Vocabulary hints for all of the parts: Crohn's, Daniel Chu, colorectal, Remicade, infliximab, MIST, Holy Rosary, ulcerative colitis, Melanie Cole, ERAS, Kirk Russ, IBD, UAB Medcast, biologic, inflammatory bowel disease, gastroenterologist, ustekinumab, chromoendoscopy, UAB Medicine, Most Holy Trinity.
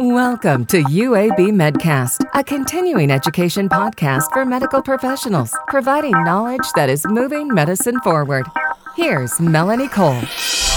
Welcome to UAB Medcast, a continuing education podcast for medical professionals, providing knowledge that is moving medicine forward. Here's Melanie Cole.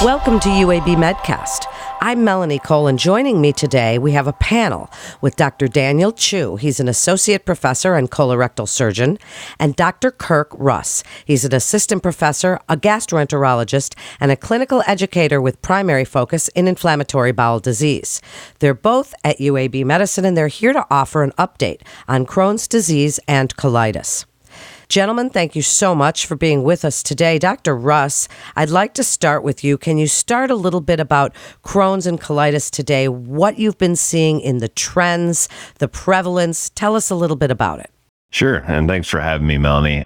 Welcome to UAB Medcast. I'm Melanie Cole, and joining me today, we have a panel with Dr. Daniel Chu. He's an associate professor and colorectal surgeon, and Dr. Kirk Russ. He's an assistant professor, a gastroenterologist, and a clinical educator with primary focus in inflammatory bowel disease. They're both at UAB Medicine, and they're here to offer an update on Crohn's disease and colitis. Gentlemen, thank you so much for being with us today. Dr. Russ, I'd like to start with you. Can you start a little bit about Crohn's and colitis today, what you've been seeing in the trends, the prevalence? Tell us a little bit about it. Sure, and thanks for having me, Melanie.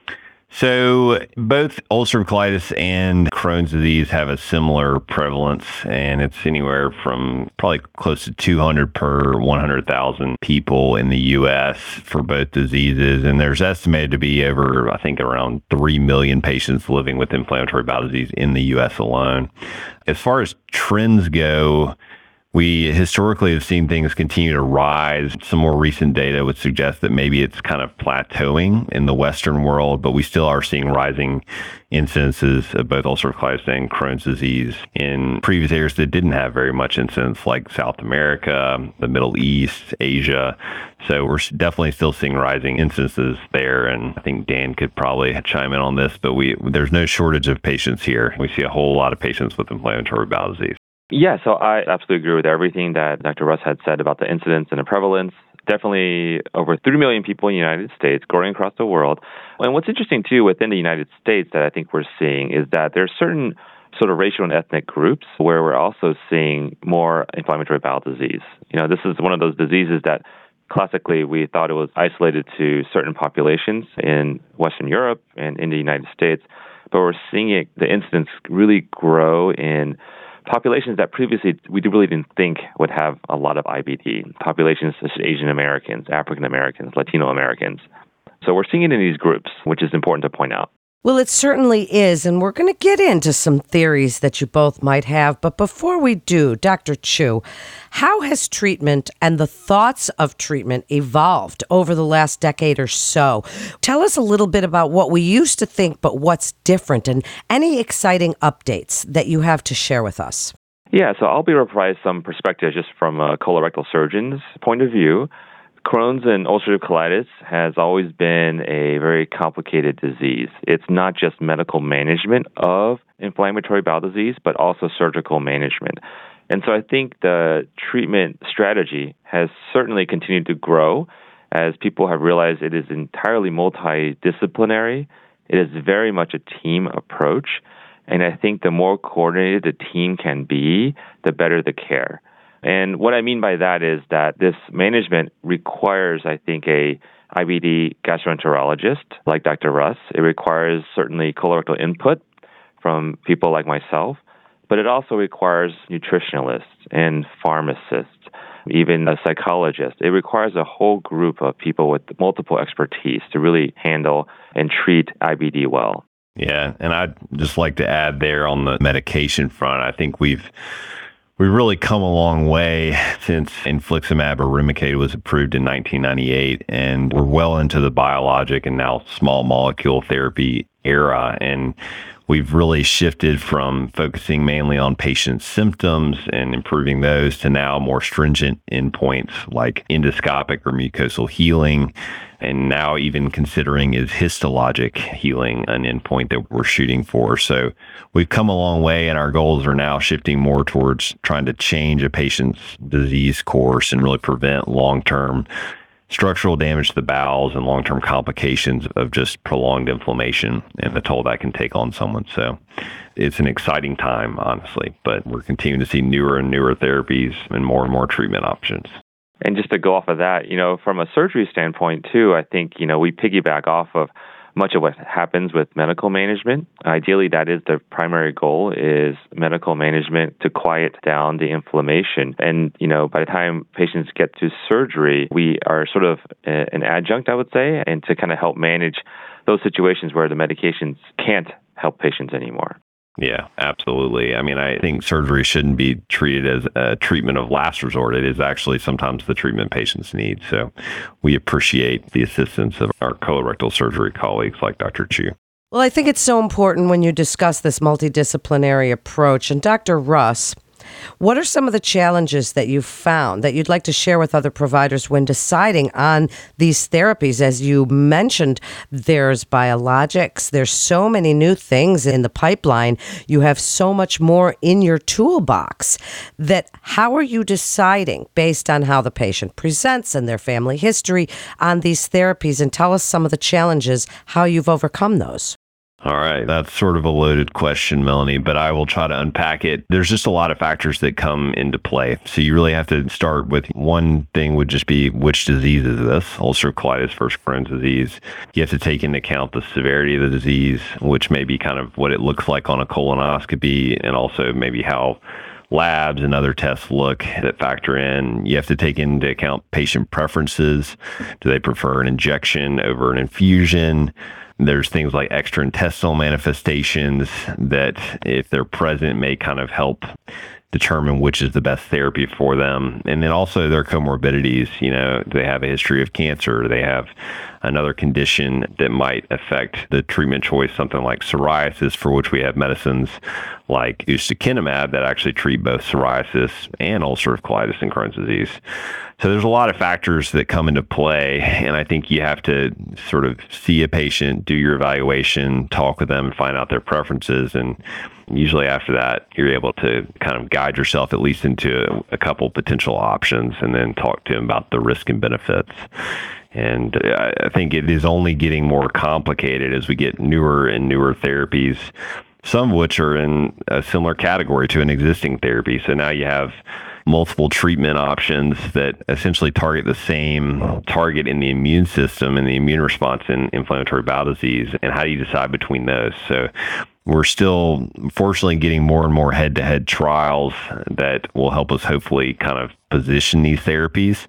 So both ulcerative colitis and Crohn's disease have a similar prevalence, and it's anywhere from probably close to 200 per 100,000 people in the U.S. for both diseases. And there's estimated to be over, I think, around 3 million patients living with inflammatory bowel disease in the U.S. alone. As far as trends go, we historically have seen things continue to rise. Some more recent data would suggest that maybe it's kind of plateauing in the Western world, but we still are seeing rising incidences of both ulcerative colitis and Crohn's disease in previous areas that didn't have very much incidence, like South America, the Middle East, Asia. So we're definitely still seeing rising instances there. And I think Dan could probably chime in on this, but there's no shortage of patients here. We see a whole lot of patients with inflammatory bowel disease. Yeah, so I absolutely agree with everything that Dr. Russ had said about the incidence and the prevalence. Definitely over 3 million people in the United States, growing across the world. And what's interesting, too, within the United States that I think we're seeing is that there are certain sort of racial and ethnic groups where we're also seeing more inflammatory bowel disease. You know, this is one of those diseases that classically we thought it was isolated to certain populations in Western Europe and in the United States, but we're seeing it, the incidence really grow in populations that previously we really didn't think would have a lot of IBD, populations such as Asian Americans, African Americans, Latino Americans. So we're seeing it in these groups, which is important to point out. Well, it certainly is, and we're going to get into some theories that you both might have. But before we do, Dr. Chu, how has treatment and the thoughts of treatment evolved over the last decade or so? Tell us a little bit about what we used to think, but what's different, and any exciting updates that you have to share with us. Yeah, so I'll be able to provide some perspective just from a colorectal surgeon's point of view. Crohn's and ulcerative colitis has always been a very complicated disease. It's not just medical management of inflammatory bowel disease, but also surgical management. And so I think the treatment strategy has certainly continued to grow as people have realized it is entirely multidisciplinary. It is very much a team approach. And I think the more coordinated the team can be, the better the care. And what I mean by that is that this management requires, I think, a IBD gastroenterologist like Dr. Russ. It requires certainly colorectal input from people like myself, but it also requires nutritionalists and pharmacists, even a psychologist. It requires a whole group of people with multiple expertise to really handle and treat IBD well. Yeah, and I'd just like to add there on the medication front, I think we've really come a long way since infliximab or Remicade was approved in 1998, and we're well into the biologic and now small molecule therapy era. And we've really shifted from focusing mainly on patient symptoms and improving those to now more stringent endpoints like endoscopic or mucosal healing. And now even considering is histologic healing an endpoint that we're shooting for. So we've come a long way, and our goals are now shifting more towards trying to change a patient's disease course and really prevent long-term structural damage to the bowels and long-term complications of just prolonged inflammation and the toll that can take on someone. So it's an exciting time, honestly, but we're continuing to see newer and newer therapies and more treatment options. And just to go off of that, you know, from a surgery standpoint too, I think, you know, we piggyback off of much of what happens with medical management. Ideally, that is the primary goal, is medical management to quiet down the inflammation. And, you know, by the time patients get to surgery, we are sort of an adjunct, I would say, and to kind of help manage those situations where the medications can't help patients anymore. Yeah, absolutely. I mean, I think surgery shouldn't be treated as a treatment of last resort. It is actually sometimes the treatment patients need. So we appreciate the assistance of our colorectal surgery colleagues like Dr. Chu. Well, I think it's so important when you discuss this multidisciplinary approach. And Dr. Russ, what are some of the challenges that you've found that you'd like to share with other providers when deciding on these therapies? As you mentioned, there's biologics. There's so many new things in the pipeline. You have so much more in your toolbox. That how are you deciding based on how the patient presents and their family history on these therapies? And tell us some of the challenges, how you've overcome those. All right. That's sort of a loaded question, Melanie, but I will try to unpack it. There's just a lot of factors that come into play. So you really have to start with one thing would just be, which disease is this? Ulcerative colitis versus Crohn's disease. You have to take into account the severity of the disease, which may be kind of what it looks like on a colonoscopy, and also maybe how labs and other tests look that factor in. You have to take into account patient preferences. Do they prefer an injection over an infusion? There's things like extraintestinal manifestations that, if they're present, may kind of help determine which is the best therapy for them. And then also their comorbidities, you know, they have a history of cancer, they have another condition that might affect the treatment choice, something like psoriasis, for which we have medicines like ustekinumab that actually treat both psoriasis and ulcerative colitis and Crohn's disease. So there's a lot of factors that come into play, and I think you have to sort of see a patient, do your evaluation, talk with them, and find out their preferences. And usually after that, you're able to kind of guide yourself at least into a couple potential options, and then talk to them about the risk and benefits. And I think it is only getting more complicated as we get newer and newer therapies, some of which are in a similar category to an existing therapy. So now you have multiple treatment options that essentially target the same target in the immune system and the immune response in inflammatory bowel disease. And how do you decide between those? So we're still, fortunately, getting more and more head-to-head trials that will help us hopefully kind of position these therapies.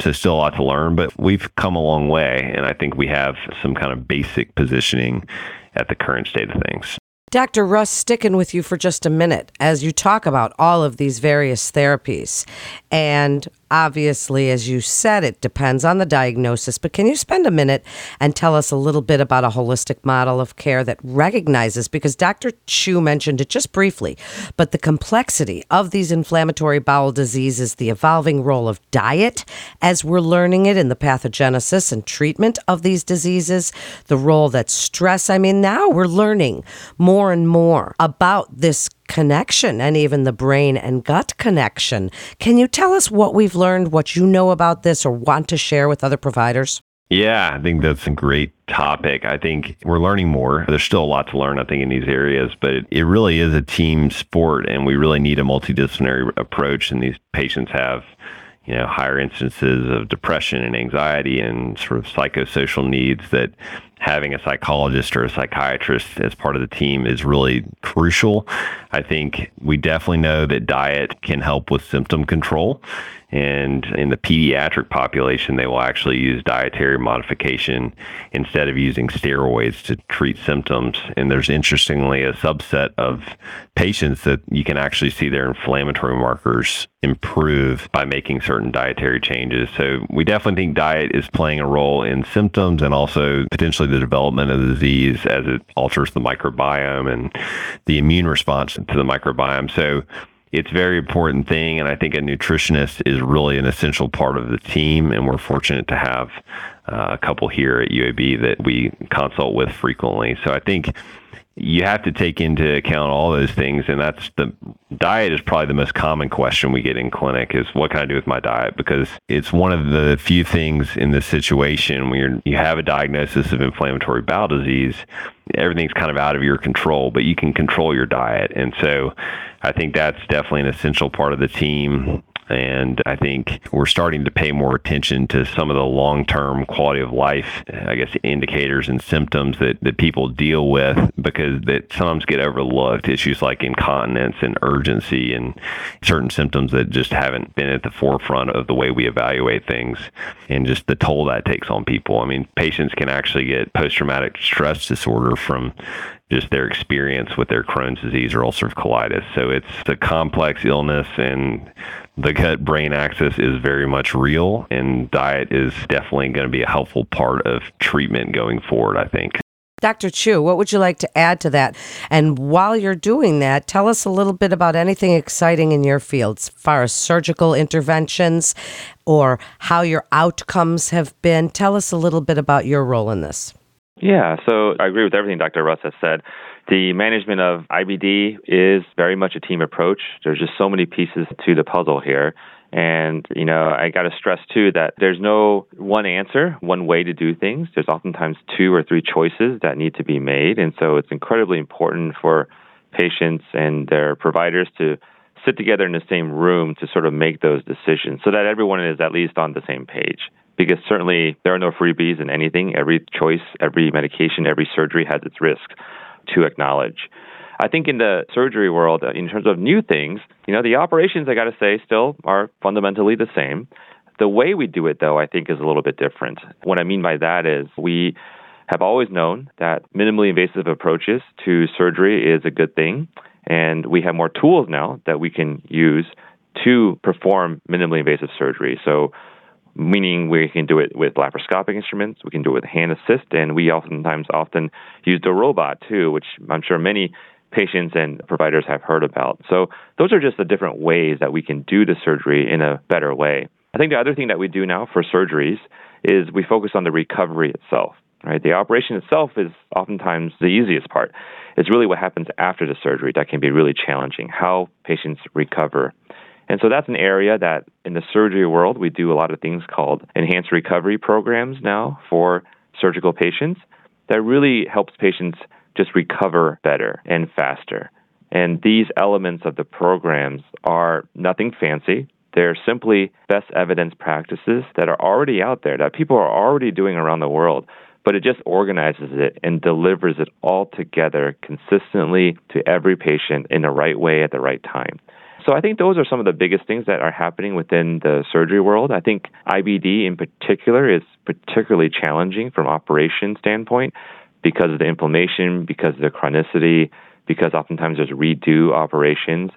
So still a lot to learn, but we've come a long way. And I think we have some kind of basic positioning at the current state of things. Dr. Russ, sticking with you for just a minute as you talk about all of these various therapies. And obviously, as you said, it depends on the diagnosis, but can you spend a minute and tell us a little bit about a holistic model of care that recognizes, because Dr. Chu mentioned it just briefly, but the complexity of these inflammatory bowel diseases, the evolving role of diet as we're learning it in the pathogenesis and treatment of these diseases, the role that stress, I mean, now we're learning more and more about this connection and even the brain and gut connection. Can you tell us what we've learned, what you know about this or want to share with other providers? Yeah, I think that's a great topic. I think we're learning more. There's still a lot to learn, I think, in these areas, but it really is a team sport, and we really need a multidisciplinary approach. And these patients have, you know, higher instances of depression and anxiety and sort of psychosocial needs, that having a psychologist or a psychiatrist as part of the team is really crucial. I think we definitely know that diet can help with symptom control. And in the pediatric population, they will actually use dietary modification instead of using steroids to treat symptoms. And there's, interestingly, a subset of patients that you can actually see their inflammatory markers improve by making certain dietary changes. So we definitely think diet is playing a role in symptoms and also potentially the development of the disease as it alters the microbiome and the immune response to the microbiome. So it's a very important thing, and I think a nutritionist is really an essential part of the team, and we're fortunate to have a couple here at UAB that we consult with frequently. So I think you have to take into account all those things, and that's the diet is probably the most common question we get in clinic is, what can I do with my diet? Because it's one of the few things in this situation when you have a diagnosis of inflammatory bowel disease, everything's kind of out of your control, but you can control your diet. And so I think that's definitely an essential part of the team. And I think we're starting to pay more attention to some of the long-term quality of life, I guess, indicators and symptoms that people deal with, because that sometimes get overlooked. Issues like incontinence and urgency and certain symptoms that just haven't been at the forefront of the way we evaluate things, and just the toll that takes on people. I mean, patients can actually get post-traumatic stress disorder from just their experience with their Crohn's disease or ulcerative colitis. So it's a complex illness, and the gut-brain axis is very much real, and diet is definitely going to be a helpful part of treatment going forward, I think. Dr. Chu, what would you like to add to that? And while you're doing that, tell us a little bit about anything exciting in your field as far as surgical interventions or how your outcomes have been. Tell us a little bit about your role in this. Yeah, so I agree with everything Dr. Russ has said. The management of IBD is very much a team approach. There's just so many pieces to the puzzle here. And, you know, I got to stress, too, that there's no one answer, one way to do things. There's oftentimes 2 or 3 choices that need to be made. And so it's incredibly important for patients and their providers to sit together in the same room to sort of make those decisions so that everyone is at least on the same page. Because certainly there are no freebies in anything. Every choice, every medication, every surgery has its risks to acknowledge. I think in the surgery world, in terms of new things, you know, the operations, I got to say, still are fundamentally the same. The way we do it, though, I think is a little bit different. What I mean by that is we have always known that minimally invasive approaches to surgery is a good thing. And we have more tools now that we can use to perform minimally invasive surgery. So meaning we can do it with laparoscopic instruments, we can do it with hand assist, and we often use the robot, too, which I'm sure many patients and providers have heard about. So those are just the different ways that we can do the surgery in a better way. I think the other thing that we do now for surgeries is we focus on the recovery itself, right? The operation itself is oftentimes the easiest part. It's really what happens after the surgery that can be really challenging, how patients recover. And so that's an area that in the surgery world, we do a lot of things called enhanced recovery programs now for surgical patients that really helps patients just recover better and faster. And these elements of the programs are nothing fancy. They're simply best evidence practices that are already out there, that people are already doing around the world, but it just organizes it and delivers it all together consistently to every patient in the right way at the right time. So I think those are some of the biggest things that are happening within the surgery world. I think IBD in particular is particularly challenging from operation standpoint, because of the inflammation, because of the chronicity, because oftentimes there's redo operations.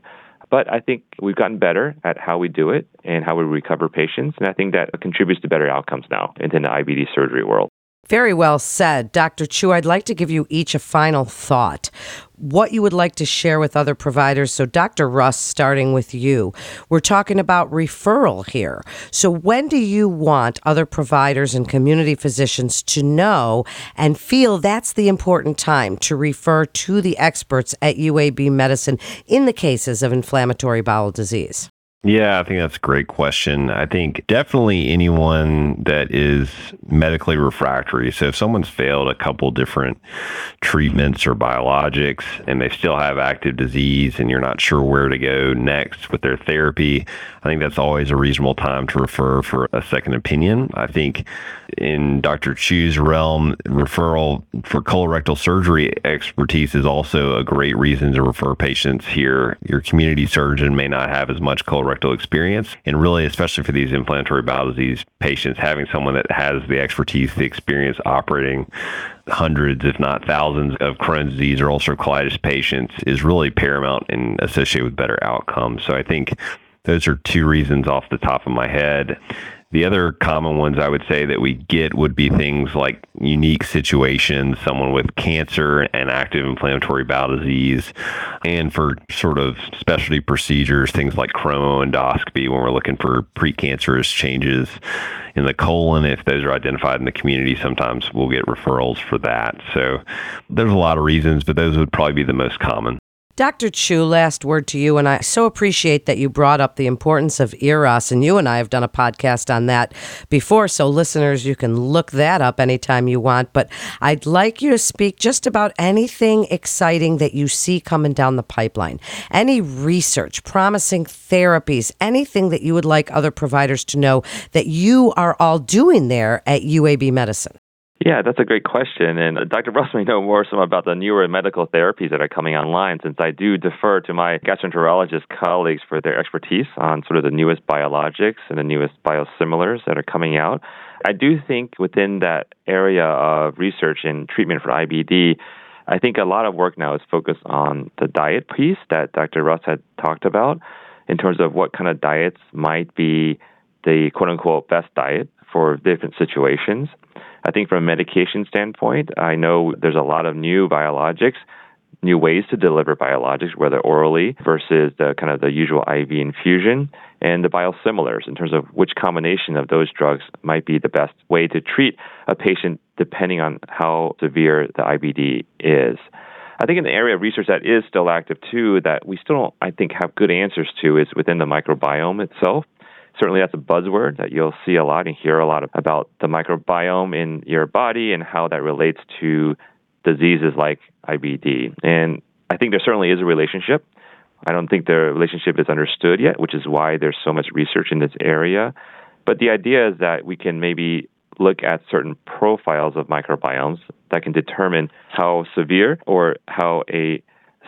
But I think we've gotten better at how we do it and how we recover patients. And I think that contributes to better outcomes now within the IBD surgery world. Very well said. Dr. Chu, I'd like to give you each a final thought, what you would like to share with other providers. So Dr. Russ, starting with you, we're talking about referral here. So when do you want other providers and community physicians to know and feel that's the important time to refer to the experts at UAB Medicine in the cases of inflammatory bowel disease? Yeah, I think that's a great question. I think definitely anyone that is medically refractory. So if someone's failed a couple different treatments or biologics and they still have active disease and you're not sure where to go next with their therapy, I think that's always a reasonable time to refer for a second opinion. I think in Dr. Chu's realm, referral for colorectal surgery expertise is also a great reason to refer patients here. Your community surgeon may not have as much colorectal experience. And really, especially for these inflammatory bowel disease patients, having someone that has the expertise, the experience operating hundreds, if not thousands, of Crohn's disease or ulcerative colitis patients is really paramount and associated with better outcomes. So I think those are 2 reasons off the top of my head. The other common ones I would say that we get would be things like unique situations, someone with cancer and active inflammatory bowel disease, and for sort of specialty procedures, things like chromoendoscopy when we're looking for precancerous changes in the colon. If those are identified in the community, sometimes we'll get referrals for that. So there's a lot of reasons, but those would probably be the most common. Dr. Chu, last word to you, and I so appreciate that you brought up the importance of ERAS, and you and I have done a podcast on that before, so listeners, you can look that up anytime you want, but I'd like you to speak just about anything exciting that you see coming down the pipeline, any research, promising therapies, anything that you would like other providers to know that you are all doing there at UAB Medicine. Yeah, that's a great question. And Dr. Russ may know more about the newer medical therapies that are coming online, since I do defer to my gastroenterologist colleagues for their expertise on sort of the newest biologics and the newest biosimilars that are coming out. I do think within that area of research and treatment for IBD, I think a lot of work now is focused on the diet piece that Dr. Russ had talked about in terms of what kind of diets might be the quote-unquote best diet for different situations. I think from a medication standpoint, I know there's a lot of new biologics, new ways to deliver biologics, whether orally versus the kind of the usual IV infusion, and the biosimilars in terms of which combination of those drugs might be the best way to treat a patient depending on how severe the IBD is. I think an area of research that is still active too that we still don't, I think, have good answers to is within the microbiome itself. Certainly that's a buzzword that you'll see a lot and hear a lot about the microbiome in your body and how that relates to diseases like IBD. And I think there certainly is a relationship. I don't think the relationship is understood yet, which is why there's so much research in this area. But the idea is that we can maybe look at certain profiles of microbiomes that can determine how severe or how a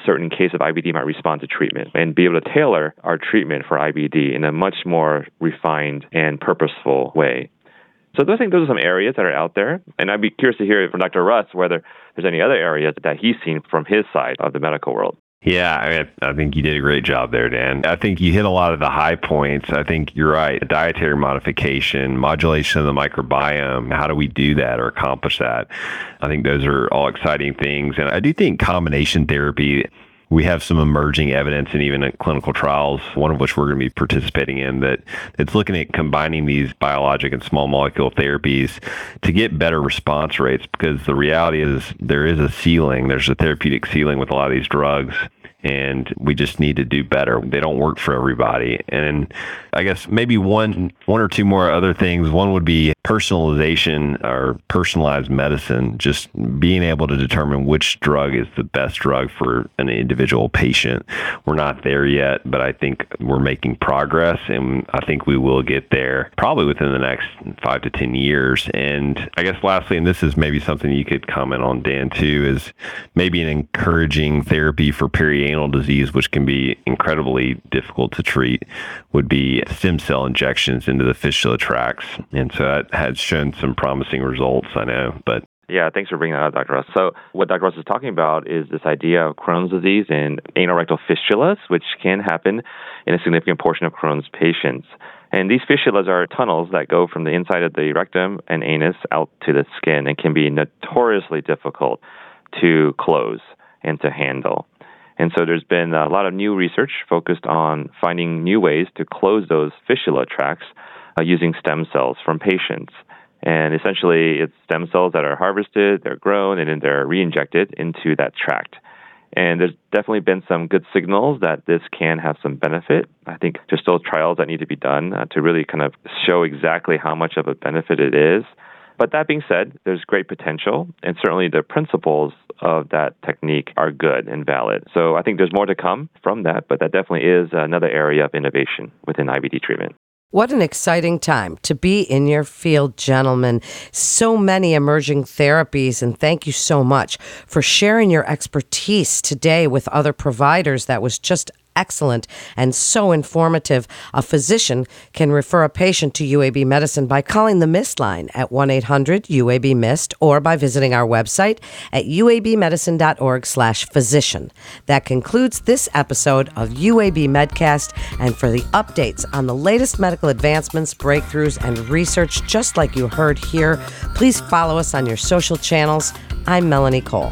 certain case of IBD might respond to treatment and be able to tailor our treatment for IBD in a much more refined and purposeful way. So I think those are some areas that are out there. And I'd be curious to hear from Dr. Russ whether there's any other areas that he's seen from his side of the medical world. Yeah, I think you did a great job there, Dan. I think you hit a lot of the high points. I think you're right. Dietary modification, modulation of the microbiome, how do we do that or accomplish that? I think those are all exciting things. And I do think combination therapy, we have some emerging evidence and even in clinical trials, one of which we're going to be participating in, that it's looking at combining these biologic and small molecule therapies to get better response rates, because the reality is there is a ceiling. There's a therapeutic ceiling with a lot of these drugs, and we just need to do better. They don't work for everybody. And I guess maybe one or two more other things. One would be personalization or personalized medicine, just being able to determine which drug is the best drug for an individual patient. We're not there yet, but I think we're making progress, and I think we will get there probably within the next 5 to 10 years. And I guess lastly, and this is maybe something you could comment on, Dan, too, is maybe an encouraging therapy for perianal disease, which can be incredibly difficult to treat, would be stem cell injections into the fistula tracts. And so that has shown some promising results, I know. But yeah, thanks for bringing that up, Dr. Russ. So what Dr. Russ is talking about is this idea of Crohn's disease and anorectal fistulas, which can happen in a significant portion of Crohn's patients. And these fistulas are tunnels that go from the inside of the rectum and anus out to the skin and can be notoriously difficult to close and to handle. And so there's been a lot of new research focused on finding new ways to close those fistula tracts using stem cells from patients. And essentially, it's stem cells that are harvested, they're grown, and then they're re-injected into that tract. And there's definitely been some good signals that this can have some benefit. I think there's still trials that need to be done to really kind of show exactly how much of a benefit it is. But that being said, there's great potential, and certainly the principles of that technique are good and valid. So I think there's more to come from that, but that definitely is another area of innovation within IBD treatment. What an exciting time to be in your field, gentlemen. So many emerging therapies, and thank you so much for sharing your expertise today with other providers. That was just excellent and so informative. A physician can refer a patient to UAB Medicine by calling the MIST line at 1-800-UAB-MIST or by visiting our website at uabmedicine.org/physician. That concludes this episode of UAB Medcast, and for the updates on the latest medical advancements, breakthroughs, and research just like you heard here, please follow us on your social channels. I'm Melanie Cole.